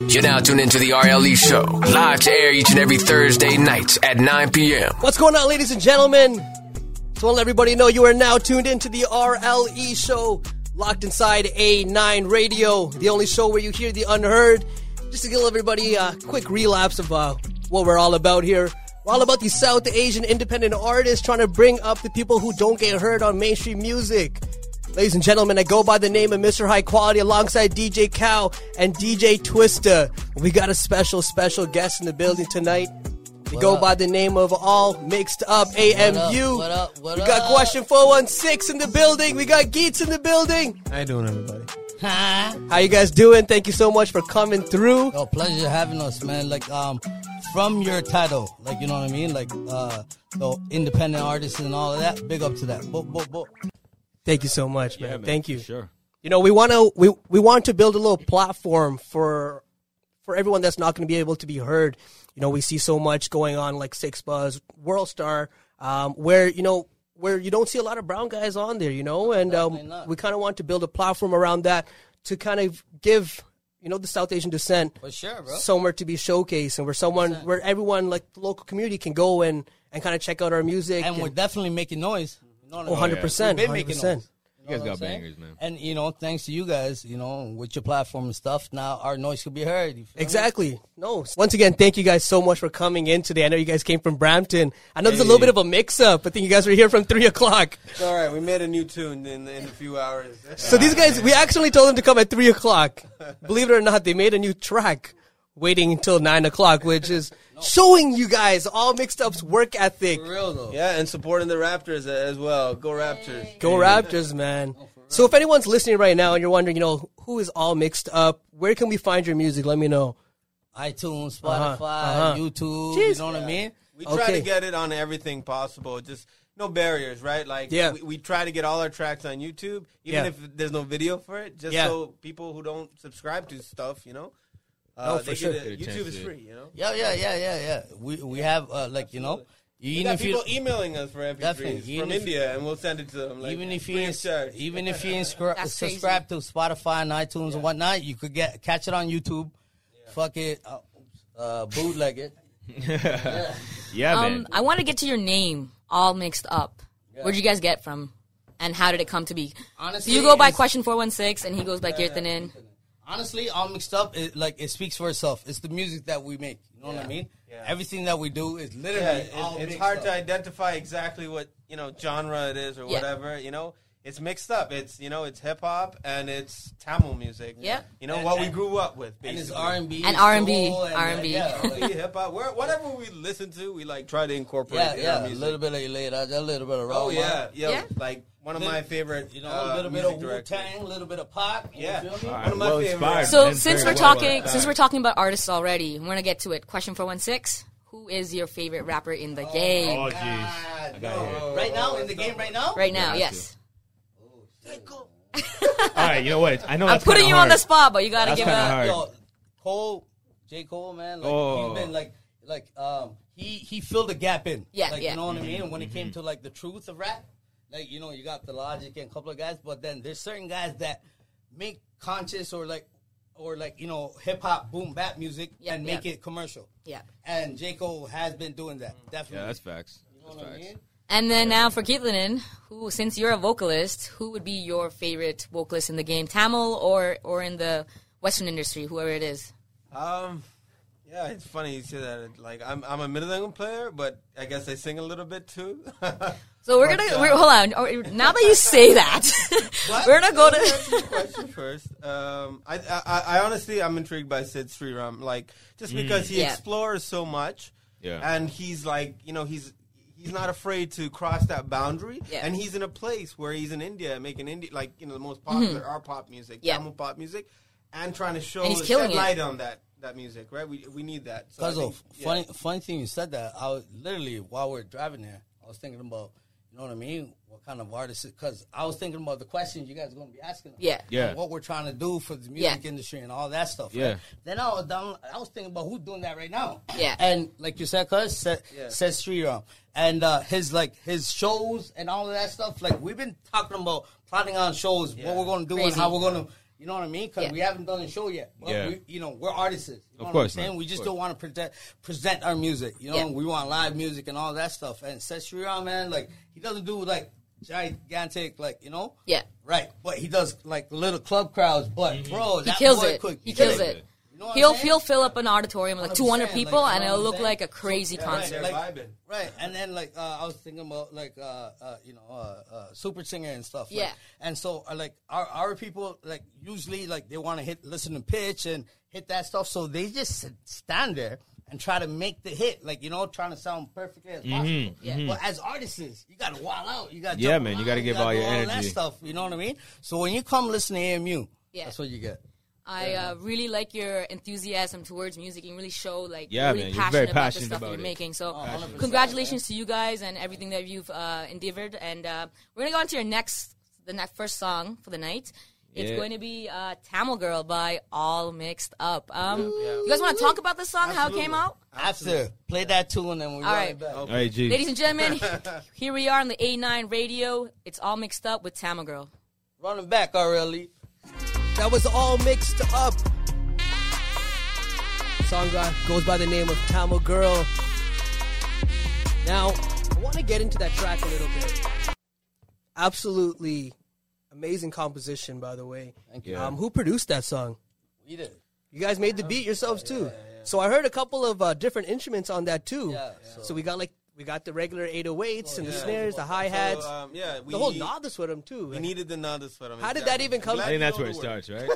You're now tuned into the RLE show, live to air each and every Thursday nights at 9 p.m. What's going on, ladies and gentlemen? Just want to let everybody know you are now tuned into the RLE show, locked inside A9 Radio, the only show where you hear the unheard. Just to give everybody a quick relapse of what we're all about here. We're all about these South Asian independent artists trying to bring up the people who don't get heard on mainstream music. Ladies and gentlemen, I go by the name of Mr. High Quality alongside DJ Cow and DJ Twister. We got a special guest in the building tonight. They go by the name of All Mixed Up, AMU. What up? We got Question 416 in the building. We got Geets in the building. How you doing, everybody? How you guys doing? Thank you so much for coming through. Oh, pleasure having us, man. Like, from your title, like, you know what I mean? Like, the independent artists and all of that. Big up to that. Thank you so much, man. Yeah, man. Thank you. Sure. You know, we want to build a little platform for everyone that's not going to be able to be heard. You know, we see so much going on, like Six Buzz, World Star, where you don't see a lot of brown guys on there, you know, and we kind of want to build a platform around that to kind of give, you know, the South Asian descent somewhere to be showcased, and where everyone, like the local community, can go and kind of check out our music. And we're definitely making noise. No. 100%. We've been making noise. You guys got bangers, man. And, you know, thanks to you guys, you know, with your platform and stuff, now our noise can be heard. Exactly. Me? No. Once again, thank you guys so much for coming in today. I know you guys came from Brampton. I know there's a little bit of a mix-up. I think you guys were here from 3 o'clock. It's all right. We made a new tune in a few hours. So these guys, we actually told them to come at 3 o'clock. Believe it or not, they made a new track waiting until 9 o'clock, which is... showing you guys All Mixed Up's work ethic. For real, though. Yeah, and supporting the Raptors as well. Go Raptors. Go Raptors, man. Oh, so if anyone's listening right now and you're wondering, you know, who is All Mixed Up, where can we find your music? Let me know. iTunes, Spotify, YouTube. Jeez, you know what I mean? We try to get it on everything possible. Just no barriers, right? Like, we try to get all our tracks on YouTube, even if there's no video for it, just so people who don't subscribe to stuff, you know. For sure. YouTube is free, you know? Yeah. We have, you got people emailing us for MP3s from India, and we'll send it to them. Like, even if you subscribe to Spotify and iTunes and whatnot, you could catch it on YouTube. Yeah. Fuck it. Bootleg it. Man. I want to get to your name, All Mixed Up. Yeah. Where'd you guys get from, and how did it come to be? Honestly, so you go by Question 416, and he goes by Girithanan. Honestly, All Mixed Up, it speaks for itself. It's the music that we make. You know what I mean? Yeah. Everything that we do is literally all mixed up. It's hard to identify exactly what, you know, genre it is or whatever. You know, it's mixed up. It's, you know, it's hip hop and it's Tamil music. Yeah. You know, what we grew up with, basically. And it's R&B. And R&B. R&B. Hip hop. Whatever we listen to, we, like, try to incorporate it. Yeah, music. A little bit of Layla, a little bit of rock. Oh, yeah. Like... one of my favorite, you know, a little bit of Wu-Tang, a little bit of pop. Yeah, one of my favorites. So since we're talking about artists already, we're gonna get to it. Question 416: who is your favorite rapper in the game? Oh, jeez, right now in the game, right now. Right now, yes. All right, you know what? I know I'm putting you on the spot, but you gotta give it up. Yo, Cole, J. Cole, man, like he's been he filled the gap in. Yeah, you know what I mean. And when it came to like the truth of rap. Like, you know, you got the Logic and a couple of guys, but then there's certain guys that make conscious or you know, hip-hop, boom-bap music and make it commercial. Yeah. And J. Cole has been doing that, definitely. Yeah, that's facts. You know what I mean? And then now for Girithanan, who, since you're a vocalist, who would be your favorite vocalist in the game, Tamil or in the Western industry, whoever it is? Yeah, it's funny you say that. Like, I'm a mridangam player, but I guess I sing a little bit too. So hold on. Now that you say that, we're gonna go to question first. I honestly, I'm intrigued by Sid Sriram, like just because he explores so much, and he's like, you know, he's not afraid to cross that boundary, and he's in a place where he's in India making indie, like, you know, the most popular our pop music, Tamil pop music, and trying to show shed light on that. That music, right? We need that. So funny thing you said that. I was literally, while we're driving there, I was thinking about, you know what I mean? What kind of artists, because I was thinking about the questions you guys are going to be asking them. Yeah. What we're trying to do for the music industry and all that stuff. Yeah. Right? Then I was thinking about who's doing that right now. Yeah. And like you said, cuz, said Sriram. And his shows and all of that stuff, like we've been talking about, planning on shows, what we're going to do and how we're going to You know what I mean? Because we haven't done a show yet. Well, we're artists. You know what I'm saying? Man. We just don't want to present our music. You know, we want live music and all that stuff. And Sid Sriram, man, like, he doesn't do, like, gigantic, like, you know? Yeah. Right. But he does, like, little club crowds. But, bro, he kills it. He kills it. You know he'll fill up an auditorium with like 200 people, like, and it'll look like a crazy concert. Like, right, and then like I was thinking about like Super Singer and stuff. Yeah, like, and so like our people like usually like they want to listen to pitch and hit that stuff, so they just stand there and try to make the hit, like, you know, trying to sound perfect as possible. Yeah. But as artists, you got to wild out. You got man. You got to give all your energy. All that stuff, you know what I mean? So when you come listen to AMU, that's what you get. I really like your enthusiasm towards music and really show, like, really passionate about the stuff that you're making. So, congratulations to you guys and everything that you've endeavored. And we're going to go on to your next first song for the night. It's going to be Tamil Girl by All Mixed Up. You guys want to talk about this song, how it came out? Absolutely. Play that tune and then we'll right back. Okay. All right, G. Ladies and gentlemen, here we are on the A9 Radio. It's All Mixed Up with Tamil Girl. Running back, RLE. That was All Mixed Up. Song goes by the name of Tamil Girl. Now, I want to get into that track a little bit. Absolutely amazing composition, by the way. Thank you. Who produced that song? We did. You guys made the beat yourselves, too. Yeah. So I heard a couple of different instruments on that, too. Yeah. So we got, like, the regular 808s and the snares, the hi-hats. So, the whole Nadaswaram, too. We needed the Nadaswaram. How did that even come? I think that's where it starts, right?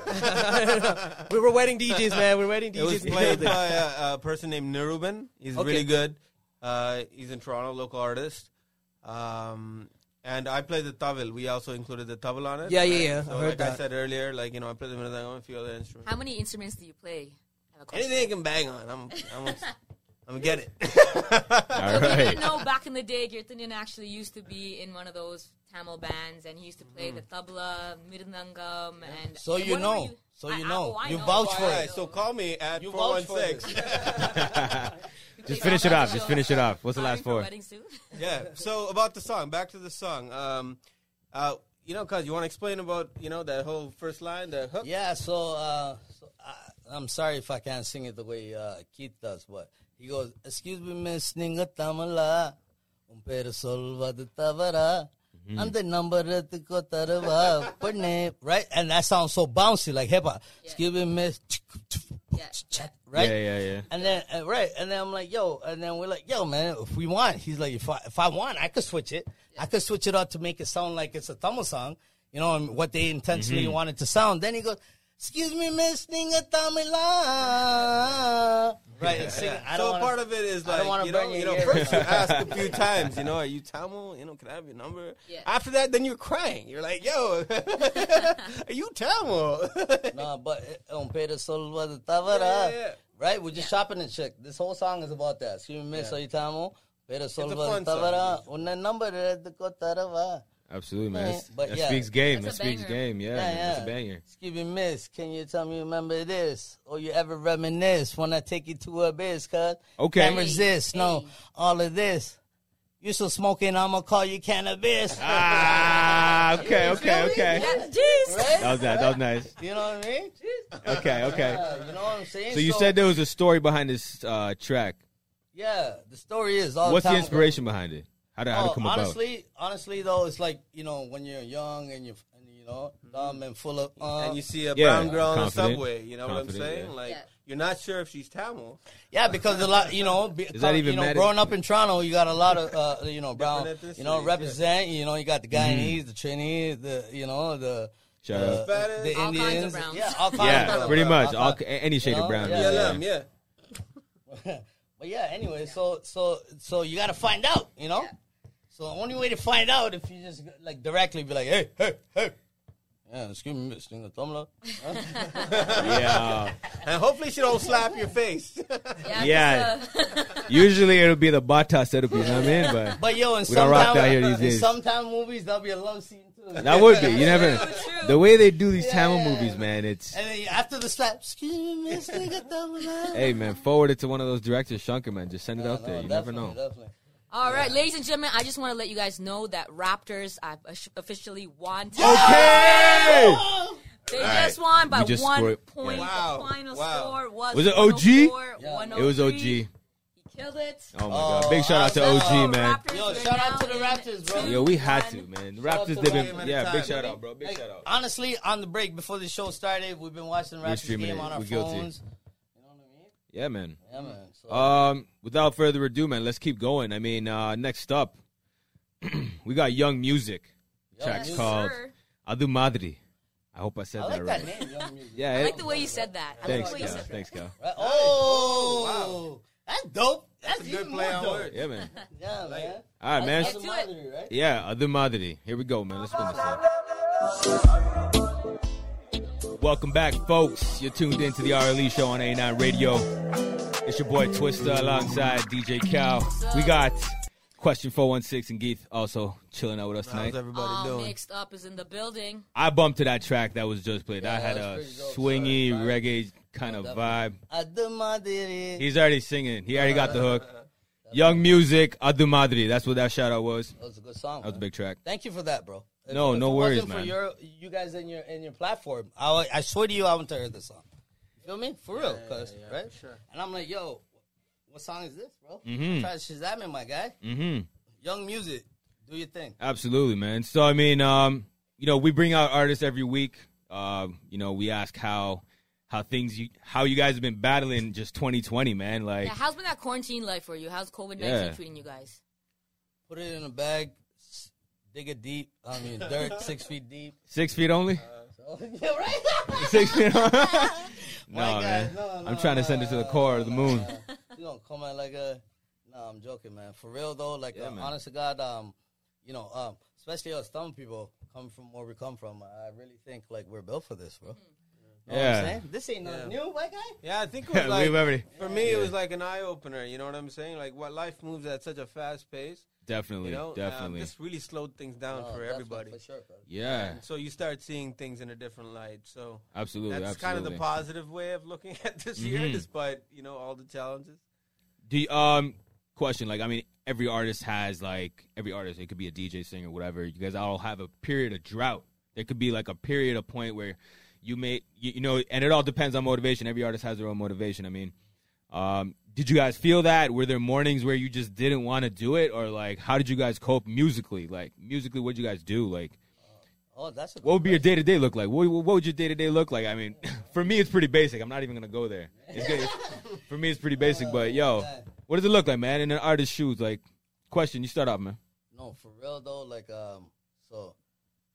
We're wedding DJs, man. We're wedding DJs. It was played by a person named Niruban. He's really good. He's in Toronto, local artist. And I played the tavil. We also included the tavil on it. Yeah. So I heard that. I said earlier, like, you know, I played the mridangam and a few other instruments. How many instruments do you play? Anything you can bang on. I'm going to get it. All right. I didn't know back in the day, Girithanan actually used to be in one of those Tamil bands, and he used to play the tabla, mridangam, and... So you know. You vouch for it. So call me at 416. Just finish it off. What's the last four? Yeah. So about the song. Back to the song. You know, cuz you want to explain about, you know, that whole first line, the hook? Yeah, so... I'm sorry if I can't sing it the way Keith does, but... He goes, excuse me, miss, ninga tamala, umpere solvadu tavara, and the number at the kotarava, putne, right? And that sounds so bouncy, like hip-hop. Yeah. Excuse me, miss, right? Yeah. And then, and then I'm like, yo, and then we're like, yo, man, if we want, he's like, if I want, I could switch it. Yeah. I could switch it up to make it sound like it's a Tamil song, you know, and what they intentionally wanted to sound. Then he goes, excuse me, miss, ninga tamala. Right, and sing. Part of it is like, you know, first you ask a few times, you know, are you Tamil? You know, can I have your number? Yeah. After that, then you're crying. You're like, yo, are you Tamil? No, but umpere solvadu tavara. Right, we're just shopping and chick. This whole song is about that. Excuse me, miss, are you Tamil? Umpere solvadu tavara. Unna number redko tarava. Absolutely, man. That speaks game. That speaks game. Yeah, it's a banger. Excuse me, miss. Can you tell me you remember this? Or you ever reminisce when I take you to a biz, cuz? Okay. Can't resist. No, all of this. You still smoking, I'm going to call you cannabis. Ah, okay. Right? That was nice. You know what I mean? Okay. You know what I'm saying? So you said there was a story behind this track. Yeah, the story is all what's the inspiration behind it? How to come honestly, though, it's like, you know, when you're young and you're dumb and full of... and you see a brown girl on the subway, you know what I'm saying? Yeah. Like, you're not sure if she's Tamil. Yeah, because a lot, you know, growing up in Toronto, you got a lot of, brown, you know, represent, you know, you got the Guyanese, the Chinese, the Indians. All kinds of browns. Yeah, all kinds of browns. Yeah, pretty much. Any shade of brown. Yeah. But anyway, so you got to find out, you know? Yeah. So the only way to find out if you just like directly be like, hey. Yeah, excuse me, Miss Ninga Tamla. Yeah. And hopefully she don't slap your face. Yeah. Usually it'll be the bata setup, you know what I mean? But yo, and sometimes movies, there'll be a love scene too. That would be. You never. The way they do these Tamil movies, man, it's. And then after the slap, excuse me, Miss Ninga Tamla. Hey, man, forward it to one of those directors, Shankar, man. Just send it out there. You never know. Definitely. All right, ladies and gentlemen, I just want to let you guys know that Raptors officially won. Okay! They just won by just 1 point. Yeah. Wow. The final score was it OG? Yeah. It was OG. He killed it. Oh, my God. Big shout out to OG, man. Yo, shout out to the Raptors, bro. Yo, we had to, man. The Raptors, they've been. Yeah, big shout out, bro. Big shout out. Honestly, on the break before the show started, we've been watching the Raptors game on our phones. You know what I mean? Yeah, man. Yeah, man. So, without further ado, man, let's keep going. I mean, next up, we got Young Music. Track's called Adu Madri. I hope I said that right. I like that name, Young Music. Yeah, I like the way you said that. Thanks, Cal. Thanks, Cal. Oh, wow. That's dope. That's a good play on words. Yeah, man. Yeah, man. All right, man. Adu Madri, right? Yeah, Adu Madri. Here we go, man. Let's finish up. Welcome back, folks. You're tuned in to the RLE show on A9 Radio. It's your boy Twista alongside DJ Cow. We got Question 416 and Geeth also chilling out with us tonight. How's everybody doing? Mixed Up is in the building. I bumped to that track that was just played. Yeah, I had a swingy reggae kind of vibe. Adu Madri. He's already singing. He already got the hook. Young Music, Adu Madri. That's what that shout out was. That was a good song. That was a big track. Thank you for that, bro. No, no worries, man. For you guys in your platform, I swear to you, I want to hear this song. You feel me? For real, cause right? Sure. And I'm like, yo. What song is this, bro? Mm-hmm. Try to Shazam it, my guy. Mm-hmm. Young Music, do your thing. Absolutely, man. So, I mean, you know, we bring out artists every week. You know, we ask how you guys have been battling just 2020, man. Like, yeah, how's been that quarantine life for you? How's COVID-19 treating you guys? Put it in a bag, dig it deep. I mean, dirt 6 feet deep. 6 feet only. Yeah, right. 6 feet. No, man. I'm trying to send it to the core of the moon. You don't come out like a. No, I'm joking, man. For real though, like honest to God, you know, especially us dumb people come from where we come from. I really think like we're built for this, bro. Mm-hmm. Know what I'm saying? This ain't nothing new, my guy. Yeah, I think it was like for me, it was like an eye opener. You know what I'm saying? Like what life moves at such a fast pace. Definitely, you know, this really slowed things down for everybody. For sure, yeah. And so you start seeing things in a different light. So that's kind of the positive way of looking at this year, despite you know all the challenges. The question, like, I mean, every artist has it could be a DJ, singer, whatever. You guys all have a period of drought. There could be like a period of point where you may, you know, and it all depends on motivation. Every artist has their own motivation. I mean, did you guys feel that? Were there mornings where you just didn't want to do it? Or, like, how did you guys cope musically? Like, musically, what did you guys do? Like, what would be your day-to-day look like? What would your day-to-day look like? I mean, for me, it's pretty basic. I'm not even going to go there. For me, it's pretty basic. But, yo, what does it look like, man? In an artist's shoes, like, question, you start off, man. No, for real, though, like, so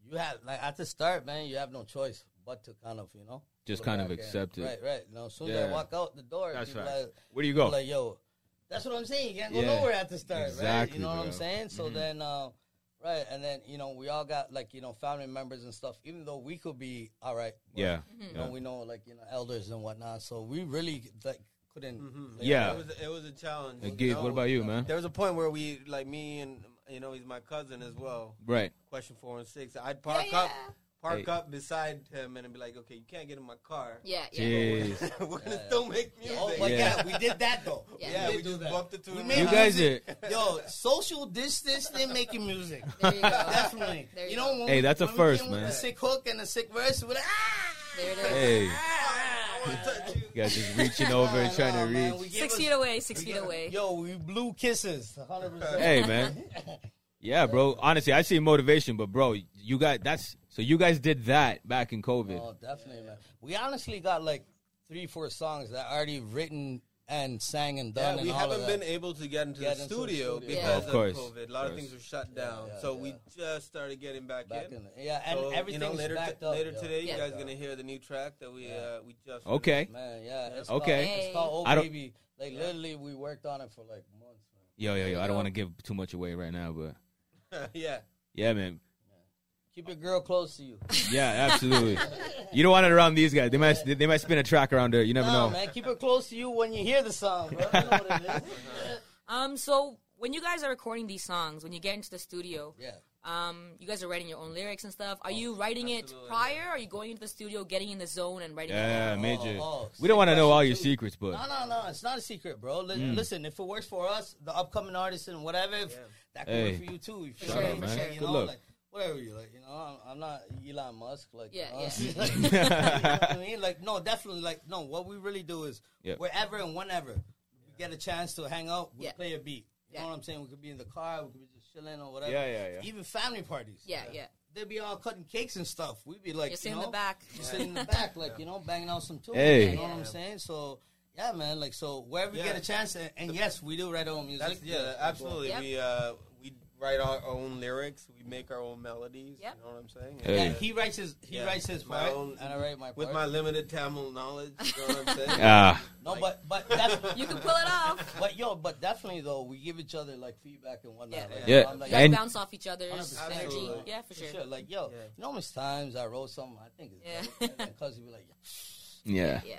you have, like, at the start, man, you have no choice but to kind of, you know. Just kind of accept it. Right. You know, as soon as I walk out the door, that's right. Like, where do you go? Like, yo, that's what I'm saying. You can't go nowhere at the start, right? You know what I'm saying? So then, and then, you know, we all got, like, you know, family members and stuff, even though we could be all right. But, you know, we know, like, you know, elders and whatnot. So we really, like, couldn't. Mm-hmm. Like, it was a challenge. Gabe, what about you, man? There was a point where we, like, me and, you know, he's my cousin as well. Right. Question 416. I'd park up. Park up beside him and be like, okay, you can't get in my car. We're going to still make music. Oh, my God. We did that, though. We just bumped the two. You guys did. Yo, social distancing making music. There you go. Definitely. You know, when that's a first, man. A sick hook and a sick verse. We're like, there it is. Hey. You guys just reaching over and trying to reach. Man, 6 feet away, 6 feet away. Yo, we blew kisses. 100%. Hey, man. Yeah, bro. Honestly, I see motivation, but, bro, you got that's. So you guys did that back in COVID. Oh, definitely, man. We honestly got like 3-4 songs that are already written and sang and done. Yeah, we haven't been able to get into the studio because of COVID. A lot of things were shut down. So we just started getting back in. Yeah, and so, everything's later today, you guys are going to hear the new track that we just released. Man, it's called Oh Baby. Like, literally, we worked on it for like months. Yo, I don't want to give too much away right now, but. Yeah, man. Keep your girl close to you. Yeah, absolutely. You don't want it around these guys. They might spin a track around her. You never know. Man, keep her close to you when you hear the song, bro. You know what it is. So when you guys are recording these songs, when you get into the studio, you guys are writing your own lyrics and stuff. Are you writing it prior? Or are you going into the studio, getting in the zone, and writing? Yeah, major. We don't want to know all your secrets, but no, it's not a secret, bro. Listen, if it works for us, the upcoming artists and whatever, that could work for you too. You feel me? Good luck. whatever you like, you know, I'm not Elon Musk, like, honestly, like, you know what I mean? Like, no, definitely, like, no, what we really do is wherever and whenever we get a chance to hang out, we play a beat. You know what I'm saying? We could be in the car, we could be just chilling or whatever. Even family parties. They'd be all cutting cakes and stuff. We'd be like, you know, in the back. Just sitting in the back, like, you know, banging out some tunes. You know what I'm saying? So, yeah, man, like, so wherever we get a chance, and yes, we do write our own music. Absolutely. Yep. We write our own lyrics. We make our own melodies. You know what I'm saying? Yeah, he writes his part, and I write my part. With my limited Tamil knowledge, you know what I'm saying? No, but that's, you can pull it off. But, yo, but definitely, though, we give each other, like, feedback and whatnot. Like, you guys bounce off each other's energy. Like, for sure. Like, yo, you know how many times I wrote something, I think it's because he'd be like,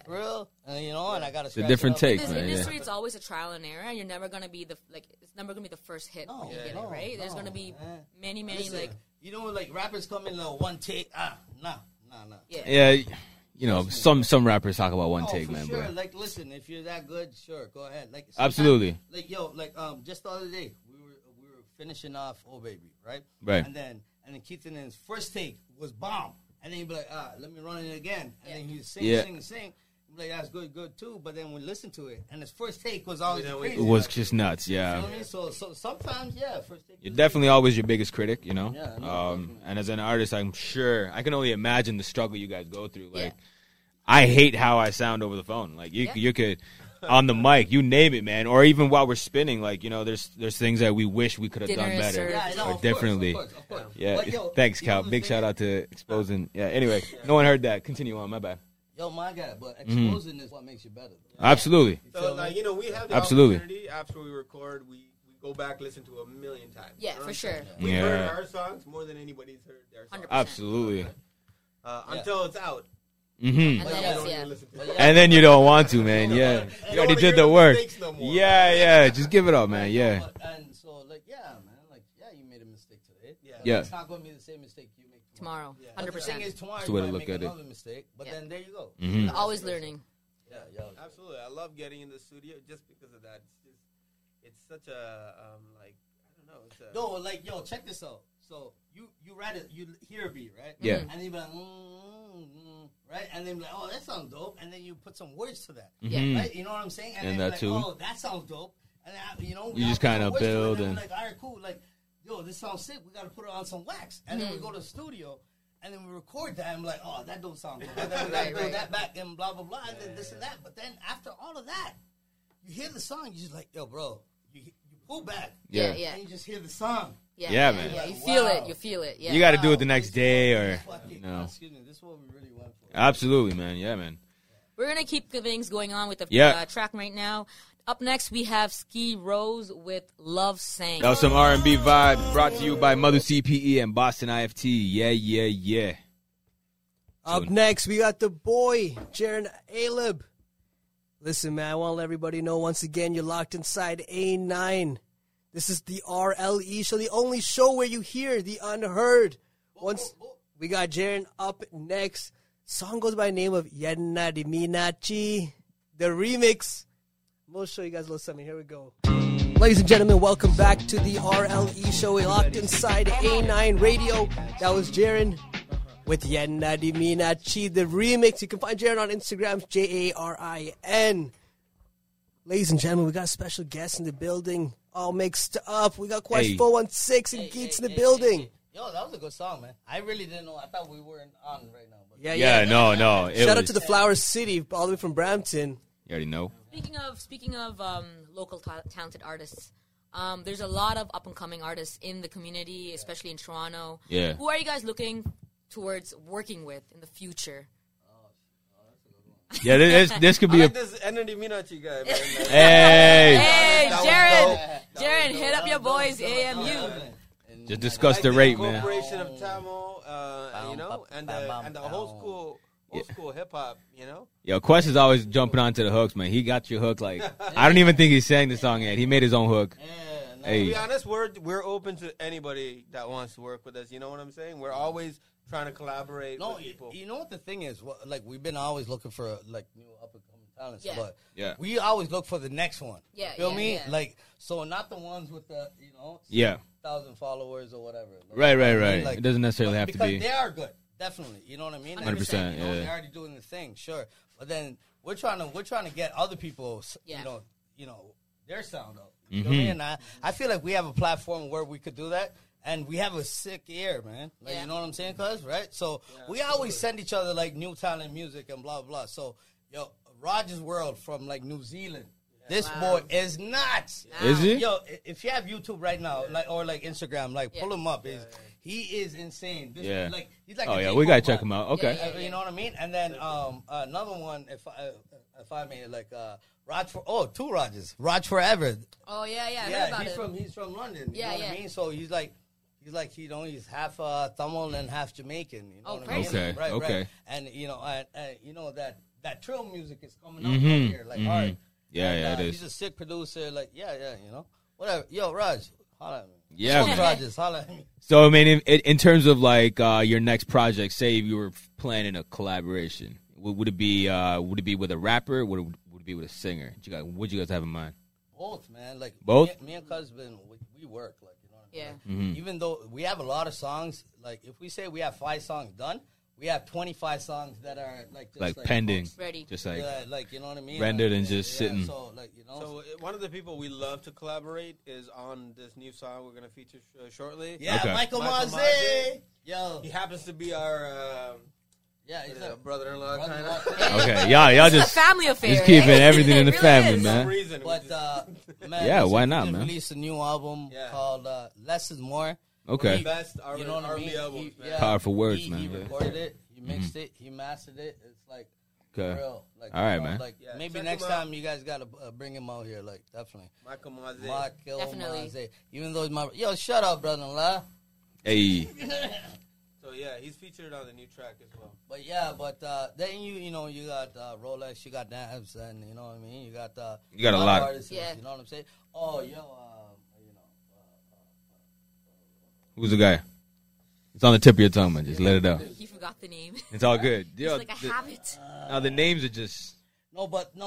real, and you know, and I got a different take. In this industry, it's always a trial and error, and you're never gonna be the It's never gonna be the first hit when you get it, right? There's gonna be many, many. Listen, like, you know, like rappers come in like one take. Nah. You know, some rappers talk about one take, man. Sure, but like, listen, if you're that good, sure, go ahead. Like, absolutely. Like, yo, like, just the other day, we were finishing off Oh Baby, right? Right. And then Keaton's first take was bomb. And then he'd be like, let me run it again. And then he'd sing. He'd be like, that's good too. But then we listen to it, and his first take was always crazy. It was just nuts, You know what I mean? So sometimes, first take. You're definitely always your biggest critic, you know? Yeah, and as an artist, I'm sure, I can only imagine the struggle you guys go through. Like, I hate how I sound over the phone. Like, you could, on the mic, you name it, man. Or even while we're spinning, like, you know, there's things that we wish we could have done better. Or differently. Of course. Yeah. But, yo, thanks, Cal. Big shout out to exposing. Yeah, anyway, no one heard that. Continue on. My bad. Yo, my God, but exposing is what makes you better. Absolutely. So, like, you know, we have the opportunity after we record, we go back, listen to 1,000,000 times. Yeah, you know for sure. We heard our songs more than anybody's heard their songs. 100%. Absolutely. Until it's out. Mm-hmm. And then you don't want to, man. You already did the work. Just give it up, man. And so, like, man, like, you made a mistake today. It's not going to be the same mistake you make tomorrow. 100%. The thing is, tomorrow you might make another mistake, but then there you go. Mm-hmm. Always learning. Absolutely. I love getting in the studio just because of that. It's such a like, I don't know. No, like, yo, check this out. So you write it, you hear a beat, right? Yeah. And then you be like, right? And then be like, oh, that sounds dope. And then you put some words to that. Yeah. Right? You know what I'm saying? And then that be like, oh, that sounds dope. And then, you know, you just kind of build and like, all right, cool. Like, yo, this sounds sick. We got to put it on some wax. And then we go to the studio and then we record that. And I'm like, oh, that don't sound dope. And then we got to build that back and blah, blah, blah. And then this and that. But then after all of that, you hear the song. You're just like, yo, bro, you pull back. Yeah. And you just hear the song. Yeah, man. Yeah, you feel it. You feel it. Yeah. You got to do it the next day or, you know. Excuse me. This is what we really want for. Absolutely, man. Yeah, man. We're going to keep things going on with the track right now. Up next, we have Ski Rose with Love Sang. That was some R&B vibe brought to you by Mother CPE and Boston IFT. Yeah. Up next, we got the boy, Jarin Alib. Listen, man, I want to let everybody know once again, you're locked inside A9. This is the RLE show, the only show where you hear the unheard. Once we got Jarin up next. Song goes by the name of Yenna Di Minachi, the remix. We'll show you guys a little something. Here we go. Ladies and gentlemen, welcome back to the RLE show. We're locked inside A9 Radio. That was Jarin with Yenna Di Minachi, the remix. You can find Jarin on Instagram, Jarin. Ladies and gentlemen, we got a special guest in the building. All Mixed Up. We got Question 416 and Geets in the building. Yo, that was a good song, man. I really didn't know. I thought we weren't on right now. But No. Shout out to the Flower City, all the way from Brampton. You already know. Speaking of local talented artists, there's a lot of up and coming artists in the community, especially in Toronto. Yeah. Who are you guys looking towards working with in the future? Yeah, this could be like this Yenna Minachi guy, man. Hey, Jarin, hit up your boys, AMU. Just discuss the rate, man. Corporation of Tamil, you know, and the old school hip hop, you know. Yo, Quest is always jumping onto the hooks, man. He got your hook, like I don't even think he sang the song yet. He made his own hook. Yeah, no, to be honest, we're open to anybody that wants to work with us. You know what I'm saying? We're always trying to collaborate with people. You know what the thing is? Like, we've been always looking for, like, new up-and-coming talents. Yeah. But we always look for the next one. Yeah, feel me? Yeah. Like, so not the ones with the, you know, 1,000 followers or whatever. Like, right. Like, it doesn't necessarily have to be. Because they are good, definitely. You know what I mean? 100%. You know, they're already doing the thing, sure. But then we're trying to get other people, you know, their sound up. You know what I mean? I feel like we have a platform where we could do that. And we have a sick ear, man. Like, you know what I'm saying, cuz? Right? So we always send each other, like, new talent music and blah, blah. So, yo, Roger's World from, like, New Zealand. Yeah. This boy is nuts. Yeah. Is he? Yo, if you have YouTube right now, like, or, like, Instagram, like, pull him up. He is insane. This is, like, he's like we got to check him out. Okay. You know what I mean? And then another one, if I may, like, Raj for two Rogers. Raj Forever. Oh, yeah. Yeah, about he's from London. You know what I mean? So he's like, you know, he's half Tamil and half Jamaican. You know what I mean? Okay, right. And, you know, that trill music is coming up right here, like, hard. Yeah, and, it is. He's a sick producer, like, you know, whatever. Yo, Raj, holla at me. Yeah. Rogers, holla at me. So, I mean, in terms of, like, your next project, say if you were planning a collaboration, would it be with a rapper? Would it be with a singer? What you guys have in mind? Both, man. Like, both? Me and Cuzman, we work, like. Yeah. Mm-hmm. Even though we have a lot of songs, like if we say we have 5 songs done, we have 25 songs that are like just like pending, ready, just like you know what I mean, rendered like, and just sitting. So like you know, so one of the people we love to collaborate is on this new song we're gonna feature shortly. Yeah, okay. Michael Mazze. Yo, he happens to be our. He's a brother-in-law kind of. Okay, y'all just family affair. Just keeping everything in the really family, is. Man. Reason, but man, yeah, why not, man? Released a new album called "Less Is More." Okay, best R&B album. Powerful words, man. He recorded it, he mixed it, he mastered it. It's like real. Like, all right, man. Like, maybe next time you guys gotta bring him out here. Like definitely, Michael Mazze. Definitely. Even though he's my shut up, brother-in-law. Hey. So, yeah, he's featured on the new track as well. But, yeah, but then you got Rolex, you got Dabs, and you know what I mean? You got a lot of artists, you know what I'm saying? Oh, who's the guy? It's on the tip of your tongue, man. Just let it out. He forgot the name. It's all good. Yo, like, I have it. Now, the names are just... No, but, no,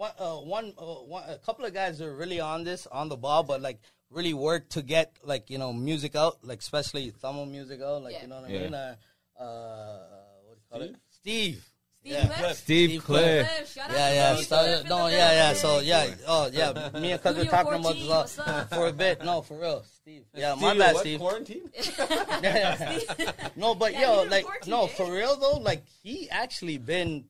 a couple of guys are really on this, on the ball, but, like, really work to get, like, you know, music out, like, especially Tamil music out, like, you know what I mean? What do you call it? Steve Cliff. Me and Cousin were talking about this for a bit. No, for real. Steve. Yeah, Steve, my bad, Steve. Quarantine? No, but, like, no, for real, though, like, he actually been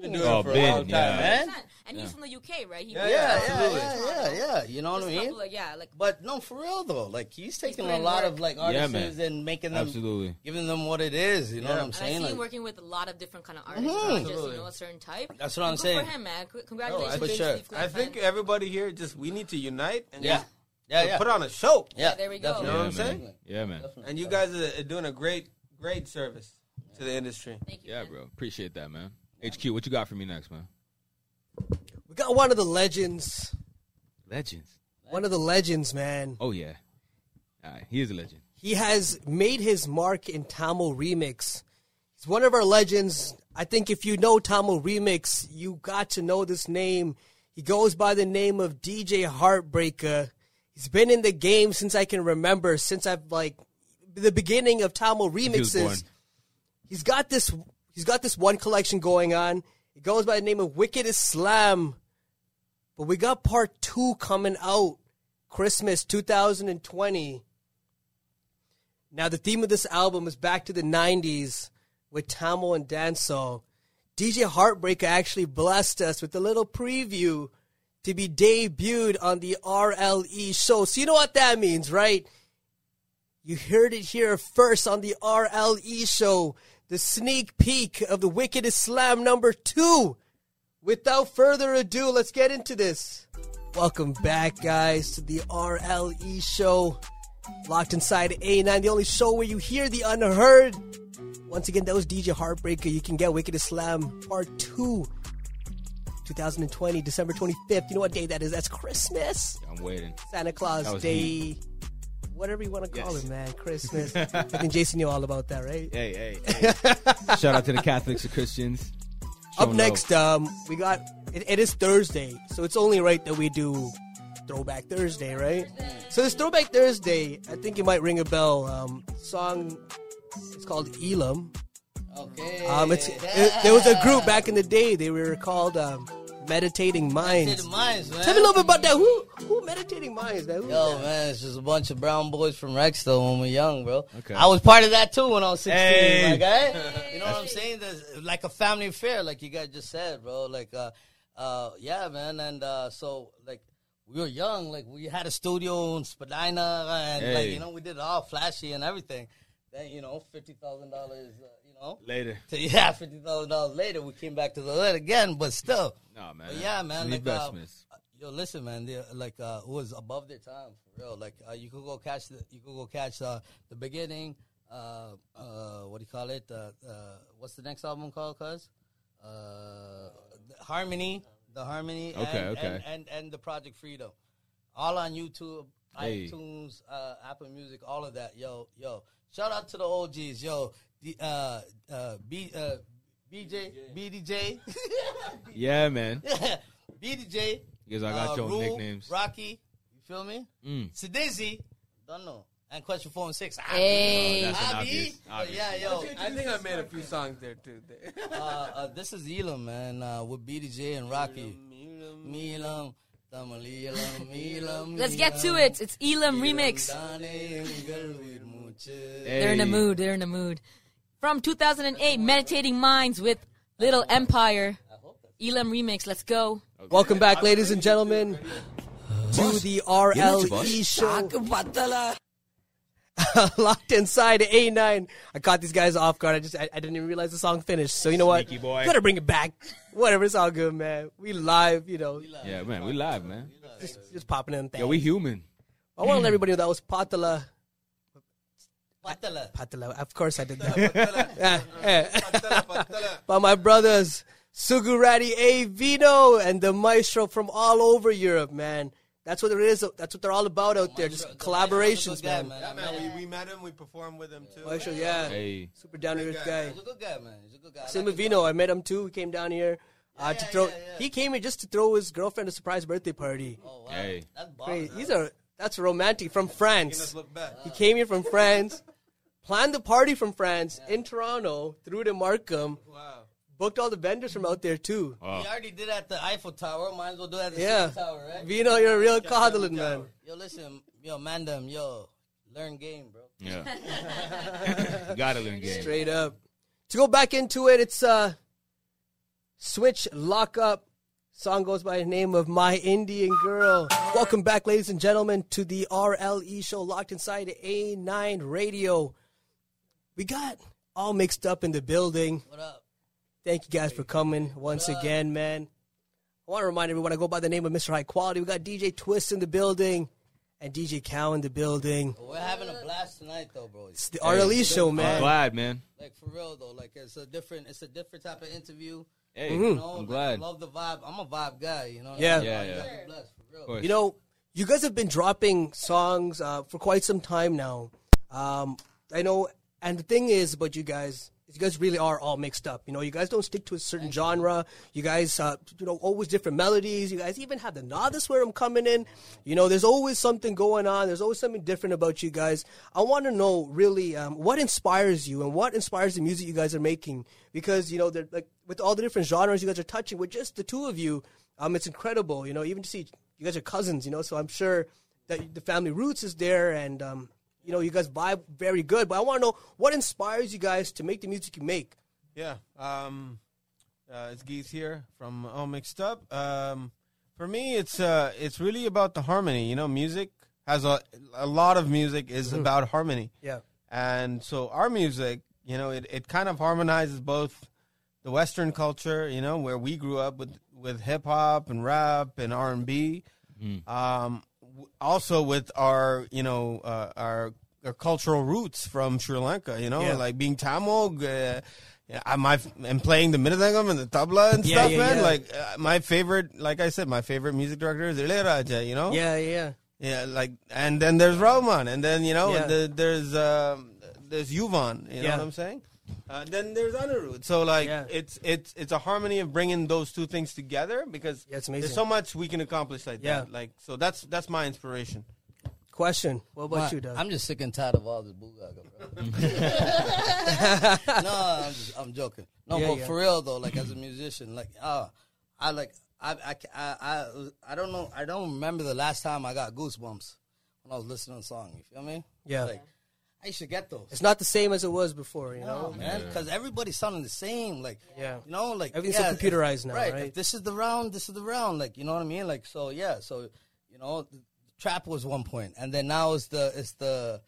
doing it for a long time, man. And he's from the UK, right? Yeah. You know what I mean? But no, for real though, like he's taking a lot of like artists and making them, giving them what it is. You know what I'm saying? And I see him working with a lot of different kind of artists, not just a certain type. That's what I'm saying. Good for him, man. Congratulations, I think everybody here we need to unite and put on a show. Yeah, there we go. You know what I'm saying? Yeah, man. And you guys are doing a great service to the industry. Thank you. Yeah, bro. Appreciate that, man. HQ, what you got for me next, man? We got one of the legends. One of the legends, man. Oh, yeah. All right, he is a legend. He has made his mark in Tamil Remix. He's one of our legends. I think if you know Tamil Remix, you got to know this name. He goes by the name of DJ Heartbreaker. He's been in the game since I can remember, since I've, like, the beginning of Tamil Remixes. He's got this one collection going on. It goes by the name of Wickedest Slam. But we got part 2 coming out Christmas 2020. Now, the theme of this album is back to the 90s with Tamil and Dancehall. DJ Heartbreaker actually blessed us with a little preview to be debuted on the RLE show. So you know what that means, right? You heard it here first on the RLE show. The sneak peek of the Wickedest Slam number 2. Without further ado, let's get into this. Welcome back, guys, to the RLE show. Locked inside A9, the only show where you hear the unheard. Once again, that was DJ Heartbreaker. You can get Wickedest Slam Part 2, 2020, December 25th. You know what day that is? That's Christmas. I'm waiting. Santa Claus Day. Heat. Whatever you want to call it, man. Christmas. I think Jason knew all about that, right? Hey. Shout out to the Catholics and Christians. Up next, we got... It is Thursday, so it's only right that we do Throwback Thursday, right? So this Throwback Thursday, I think it might ring a bell. Song, it's called Elam. Okay. There was a group back in the day. They were called Meditating Minds. Meditating Minds, man. Tell me a little bit about that. Who Meditating Minds? That? Who Yo, that? Man, it's just a bunch of brown boys from Rexdale when we were young, bro. Okay. I was part of that too when I was 16. Hey. Like, you know what I'm saying? There's like a family affair, like you guys just said, bro. Like, yeah, man. And so, like, we were young. Like, we had a studio in Spadina, and like, you know, we did it all flashy and everything. Then, you know, $50,000. Later. Yeah, $50,000 later, we came back to the hood again, but still. Nah, man. But yeah, man. Like, yo, listen, man. Like, it was above their time, for real. Like, you could go catch the beginning. What do you call it? What's the next album called, cuz? The Harmony. Okay, and the Project Freedom, all on YouTube, iTunes, Apple Music, all of that. Yo. Shout out to the OGs, yo. BDJ. Yeah, man. BDJ. Because I got your Roo, nicknames. Rocky, you feel me? Sidizzy, don't know. And Question 416. Hey. Oh, that's obvious. Yeah, yo. I think I made a few songs there, too. This is Elam, man, with BDJ and Rocky. Elam. Let's get to it. It's Elam Remix. Hey. They're in the mood. From 2008, Meditating Minds with Little Empire. Elam Remix, let's go. Okay. Welcome back, ladies and gentlemen, to the RLE show. Locked inside A9. I caught these guys off guard. I didn't even realize the song finished. So you know what? You gotta bring it back. Whatever, it's all good, man. We live, you know. Yeah, man, we live, man. Just popping in. Yeah, we human. I want to let everybody know that was Patala. Patala. Of course I did that. Patala. By my brothers, Sugurati A. Vino and the Maestro from all over Europe, man. That's what it is. That's what they're all about out there. Just collaborations, man. Yeah, man. We met him. We performed with him, too. Maestro, yeah. Hey. Super down-to-earth guy. He's a good guy, man. Same with Vino. I met him, too. He came down here. He came here just to throw his girlfriend a surprise birthday party. Oh, wow. Hey. That's bomb. That's romantic. From France. He came here from France. Planned the party from France in Toronto through to Markham. Wow. Booked all the vendors from out there, too. Wow. He already did at the Eiffel Tower. Might as well do it at the Eiffel Tower, right? Vino, you're a real coddling, man. Yo, listen. Yo, Mandam, learn game, bro. Yeah. Gotta learn game. Straight up. To go back into it, it's Switch Lock Up. Song goes by the name of My Indian Girl. Welcome back, ladies and gentlemen, to the RLE show, locked inside A9 Radio. We got All Mixed Up in the building. What up? Thank you guys for coming once again, man. I want to remind everyone I go by the name of Mr. High Quality. We got DJ Twist in the building and DJ Cow in the building. We're having a blast tonight, though, bro. It's the RLE show, man. I'm glad, man. Like, for real, though. Like, it's a different type of interview. Hey, you know, I'm glad. I love the vibe. I'm a vibe guy, you know? Yeah. Blessed, for real. You know, you guys have been dropping songs for quite some time now. I know, and the thing is about you guys, really are all mixed up. You know, you guys don't stick to a certain genre. You guys, always different melodies. You guys even have the Nadaswaram coming in. You know, there's always something going on. There's always something different about you guys. I want to know, really, what inspires you and what inspires the music you guys are making? Because, you know, like with all the different genres you guys are touching, with just the two of you, it's incredible. You know, even to see you guys are cousins, you know, so I'm sure that the family roots is there and... you know, you guys vibe very good, but I want to know what inspires you guys to make the music you make. Yeah, it's Geets here from All Mixed Up. For me, it's really about the harmony. You know, music has a lot of music is about harmony. Yeah, and so our music, you know, it kind of harmonizes both the Western culture, you know, where we grew up with hip hop and rap and R&B. Also with our, you know, our cultural roots from Sri Lanka, you know, like being Tamil, and playing the mridangam and the tabla and stuff, man. Yeah. Like my favorite music director is Ilaiyaraaja, you know. Yeah. Like, and then there's Rahman, and then you know, there's Yuvan. You know what I'm saying? Then there's Anirudh. So like it's a harmony of bringing those two things together, because there's so much we can accomplish like that. Like, so that's my inspiration. Question. What about you, Doug? I'm just sick and tired of all this boogaga, bro. I'm joking. But for real though, like as a musician, like I don't know. I don't remember the last time I got goosebumps when I was listening to a song. You feel me? Yeah. Like, I should get those. It's not the same as it was before, you know, man. Because everybody's sounding the same, like, you know, like everything's so computerized now, right? Like, this is the round, like, you know what I mean? Like, so you know, the trap was one point, and then now it's the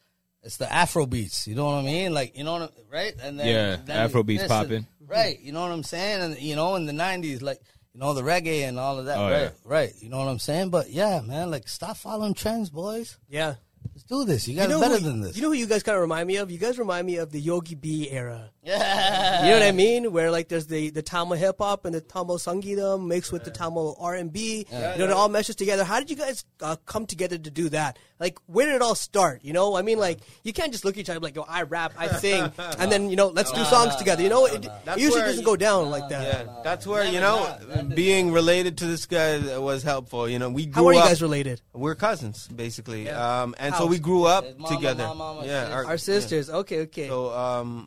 Afro beats, you know what I mean? Like, you know what, right? And then Afro beats popping, right? You know what I'm saying? And you know, in the '90s, like, you know, the reggae and all of that, right? You know what I'm saying? But yeah, man, like, stop following trends, boys. Yeah. Let's do this. You guys are better than this. You know who you guys kind of remind me of? You guys remind me of the Yogi B era. Yeah. You know what I mean? Where, like, there's the Tamil hip-hop and the Tamil Sangeetam mixed with the Tamil R&B. Yeah. You know, it all meshes together. How did you guys come together to do that? Like, where did it all start? You know? I mean, like, you can't just look at each other like, yo, I rap, I sing, and then, you know, let's do songs together. You know? It usually doesn't go down like that. Yeah. That's where, you know, being related to this guy was helpful. You know, we grew up. How are you guys related? We're cousins, basically. Yeah. And so we grew up together. Mama, yeah, our sisters. Yeah. Okay. So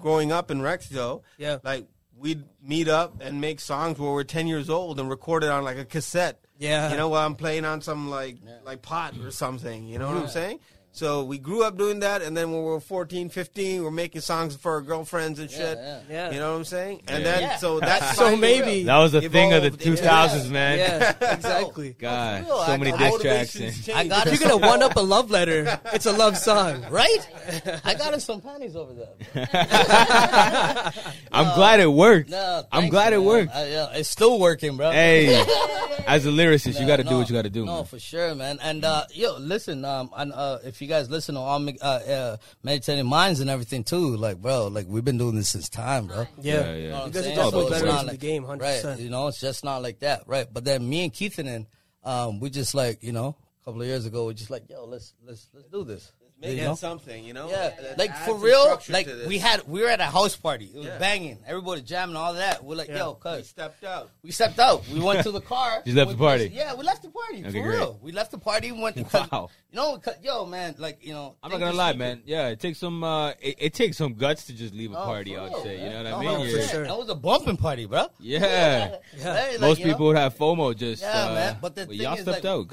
growing up in Rexdale, like we'd meet up and make songs where we're 10 years old and record it on like a cassette. Yeah, you know, while I'm playing on some like pot or something. You know what I'm saying? So we grew up doing that, and then when we were 14, 15, we're making songs for our girlfriends and shit. Yeah. You know what I'm saying? And then so that's so maybe that was the thing of the 2000s, man. Yeah, exactly. God, so many diss tracks. I got you're gonna one up a love letter. It's a love song, right? I got him some panties over there. I'm glad it worked. I'm glad it worked. It's still working, bro. Hey, as a lyricist, you got to do what you got to do. No, man. For sure, man. And yo, listen, and if you guys listen to all Meditating Minds and everything too, like, bro, like we've been doing this since time, bro. Yeah. You know, you guys are definitely better in the game, 100%. Right, you know, it's just not like that, right? But then me and Keithanan, we just like, you know, a couple of years ago, we just like, yo, let's do this. Make it something, you know? Yeah. Like for real, like we were at a house party. It was banging. Everybody jamming, all that. We're like, yo, cuz. We stepped out. We went to the car. You left the party. Yeah, we left the party. Okay, for real. We left the party. Went to you know, yo, man, like, you know. I'm not going to lie, man. Yeah, it takes some guts to just leave a party, I would say. You know what I mean? For sure. That was a bumping party, bro. Yeah. Like, most people would have FOMO just. Yeah, man. But the thing is, y'all stepped out.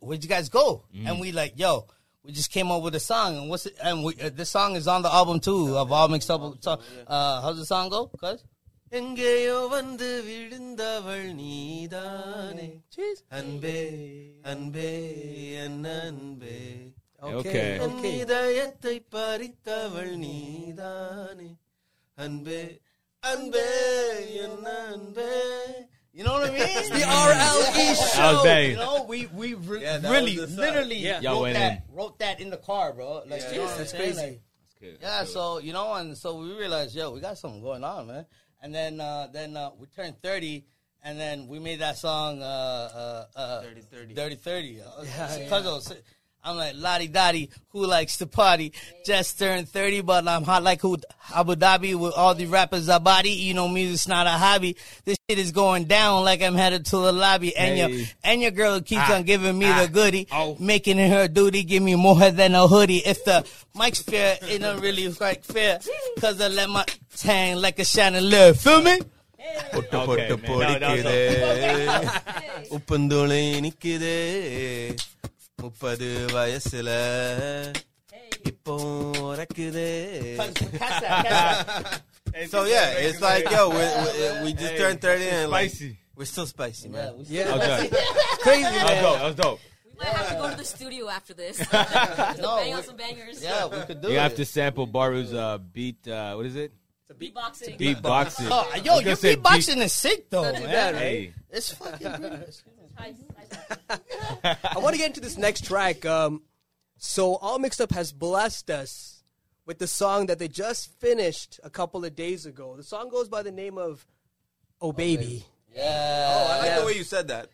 Where'd you guys go? And we like, yo. We just came up with a song, and this song is on the album too of All Mixed Up. So, how's the song go? Cuz engeyo vandu vilindaval needane anbe anbe ananbe okay nidayathai parittaval needane anbe anbe ananbe. You know what I mean? It's the RLE show. You know, we really wrote that in the car, bro. Like, yeah, you know that's crazy. Like, yeah, so, you know, and so we realized, yo, we got something going on, man. And then we turned 30, and then we made that song, 30-30. I'm like, Lottie Dottie, who likes to party? Just turned 30, but I'm hot like Abu Dhabi with all the rappers I body. You know, music's not a hobby. This shit is going down like I'm headed to the lobby. Hey. And your girl keeps on giving me the goodie, making it her duty, give me more than a hoodie. If the mic's fair, it don't really quite fair, because I let my tang like a chandelier. Feel me? Okay, so yeah, it's like, yo, we just turned 30 and like, we're still spicy, man. Yeah, it's crazy, man. That was dope. We might have to go to the studio after this. Bang out some bangers. Yeah, we could do it. You have to sample Baru's beat, what is it? Beatboxing. Oh, yo, your beatboxing is sick, though, man. Hey. It's fucking good. I want to get into this next track. So All Mixed Up has blessed us with the song that they just finished a couple of days ago. The song goes by the name of Oh Baby. Yeah. Oh, I like the way you said that.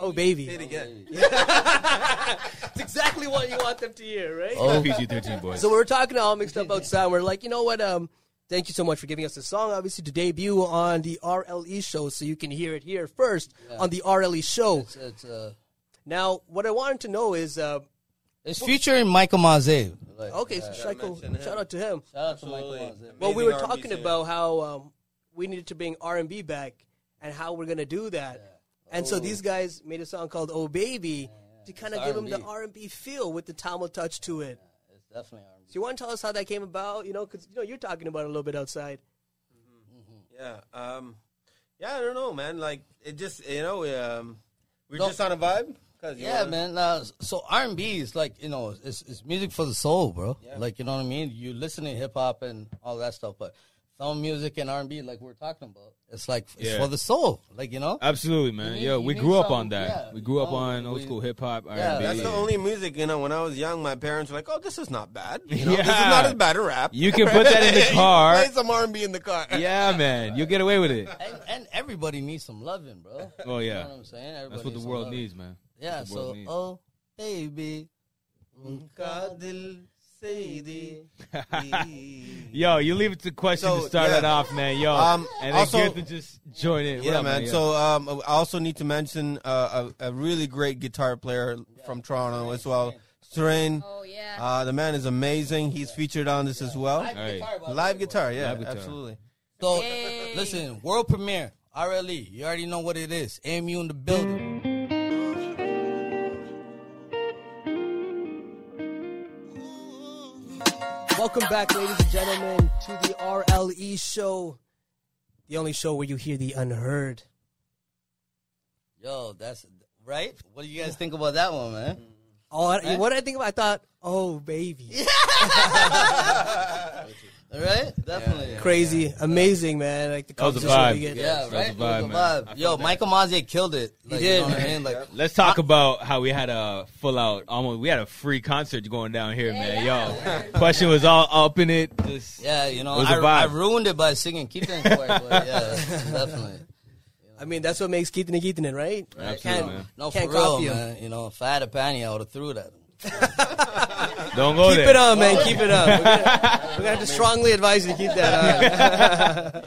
Oh Baby. Say it again. It's exactly what you want them to hear, right? Oh, PG-13 boys. So we were talking to All Mixed Up outside. We're like, you know what? Thank you so much for giving us a song, obviously, to debut on the RLE show, so you can hear it here first on the RLE show. Now, what I wanted to know is... it's featuring Michael Mazze. Like, okay, so shout out to him. Shout out to Michael Mazze. Well, we were talking about how we needed to bring R&B back and how we're going to do that. Yeah. And so these guys made a song called Oh Baby to kind of give them the R&B feel with the Tamil touch to it. Yeah, it's definitely R&B. So you want to tell us how that came about? You know, because you know, you're talking about it a little bit outside. Yeah, I don't know, man. Like, it just, you know, we're just on a vibe. Yeah, man. So R&B is like, you know, it's music for the soul, bro. Yeah. Like, you know what I mean? You listen to hip-hop and all that stuff, but some music and R&B, like we're talking about, it's like it's for the soul. Like, you know? Absolutely, man. We grew up on that. Yeah, we grew up on old school hip-hop, R&B. That's the only music, you know, when I was young, my parents were like, oh, this is not bad. You know? This is not as bad a rap. You can put that in the car. Play some R&B in the car. Yeah, man. You'll get away with it. And everybody needs some loving, bro. Oh, yeah. You know what I'm saying? Everybody, that's what the world needs, man. Yeah, so, oh, baby. Yo, you leave it to Question to start it off, man. Yo, and also, then Geets to just join in. Yeah, man. So, I also need to mention a really great guitar player from Toronto as well. Jarin. Oh, yeah. The man is amazing. He's featured on this as well. Live guitar, absolutely. So, listen, world premiere, RLE. You already know what it is. AMU in the building. Welcome back, ladies and gentlemen, to the RLE show, the only show where you hear the unheard. Yo, that's right. What do you guys think about that one, man? What did I think about? I thought, oh, baby. Right? Definitely. Yeah. Crazy. Yeah. Amazing, man. Like the vibe. We get. Yeah, right? That was the vibe. Yo, Michael Mazze killed it. Like, he did. You know what I mean? Like, let's talk about how we had a full out, we had a free concert going down here, man. Yo, Question was all up in it. Just, you know, I ruined it by singing Keaton quiet, but definitely. I mean, that's what makes Keaton, right? Absolutely, man. No, for real, man. You know, if I had a panty, I would have threw it at him. Don't go there. Keep it up, man. Keep it up. We're going to strongly advise you to keep that up.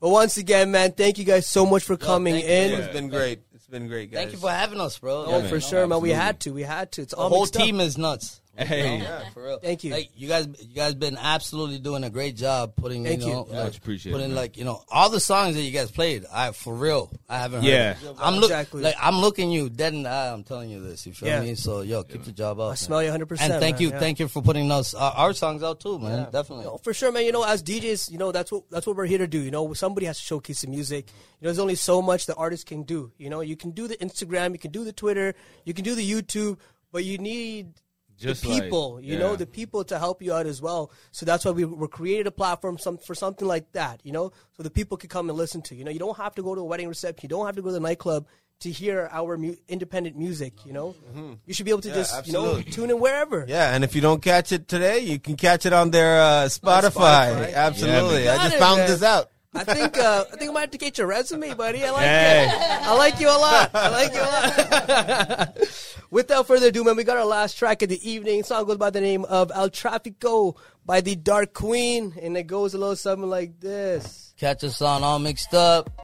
But once again, man, thank you guys so much for coming in. Yeah. It's been great. It's been great, guys. Thank you for having us, bro. Oh, yeah, for sure, man. Absolutely. We had to. It's all the whole team is nuts. Hey, for real. Thank you. Like, you guys been absolutely doing a great job putting. Thank you. Much appreciated. Putting all the songs that you guys played. I haven't heard. Yeah, I'm looking you dead in the eye. I'm telling you this. You feel me? So keep the job up. I smell you 100%. And thank you, thank you for putting us our songs out too, man. Yeah. Definitely, for sure, man. You know, as DJs, you know that's what we're here to do. You know, somebody has to showcase the music. You know, there's only so much the artist can do. You know, you can do the Instagram, you can do the Twitter, you can do the YouTube, but you need the people to help you out as well. So that's why we created a platform for something like that, you know, so the people could come and listen to. You know, you don't have to go to a wedding reception. You don't have to go to the nightclub to hear our independent music, you know. Mm-hmm. You should be able to tune in wherever. Yeah, and if you don't catch it today, you can catch it on their Spotify. Absolutely. Yeah, I just found this out. I think I might have to get your resume, buddy. I like it. I like you a lot. Without further ado, man, we got our last track of the evening. The song goes by the name of El Tráfico by the Dark Queen, and it goes a little something like this. Catch us on All Mixed Up.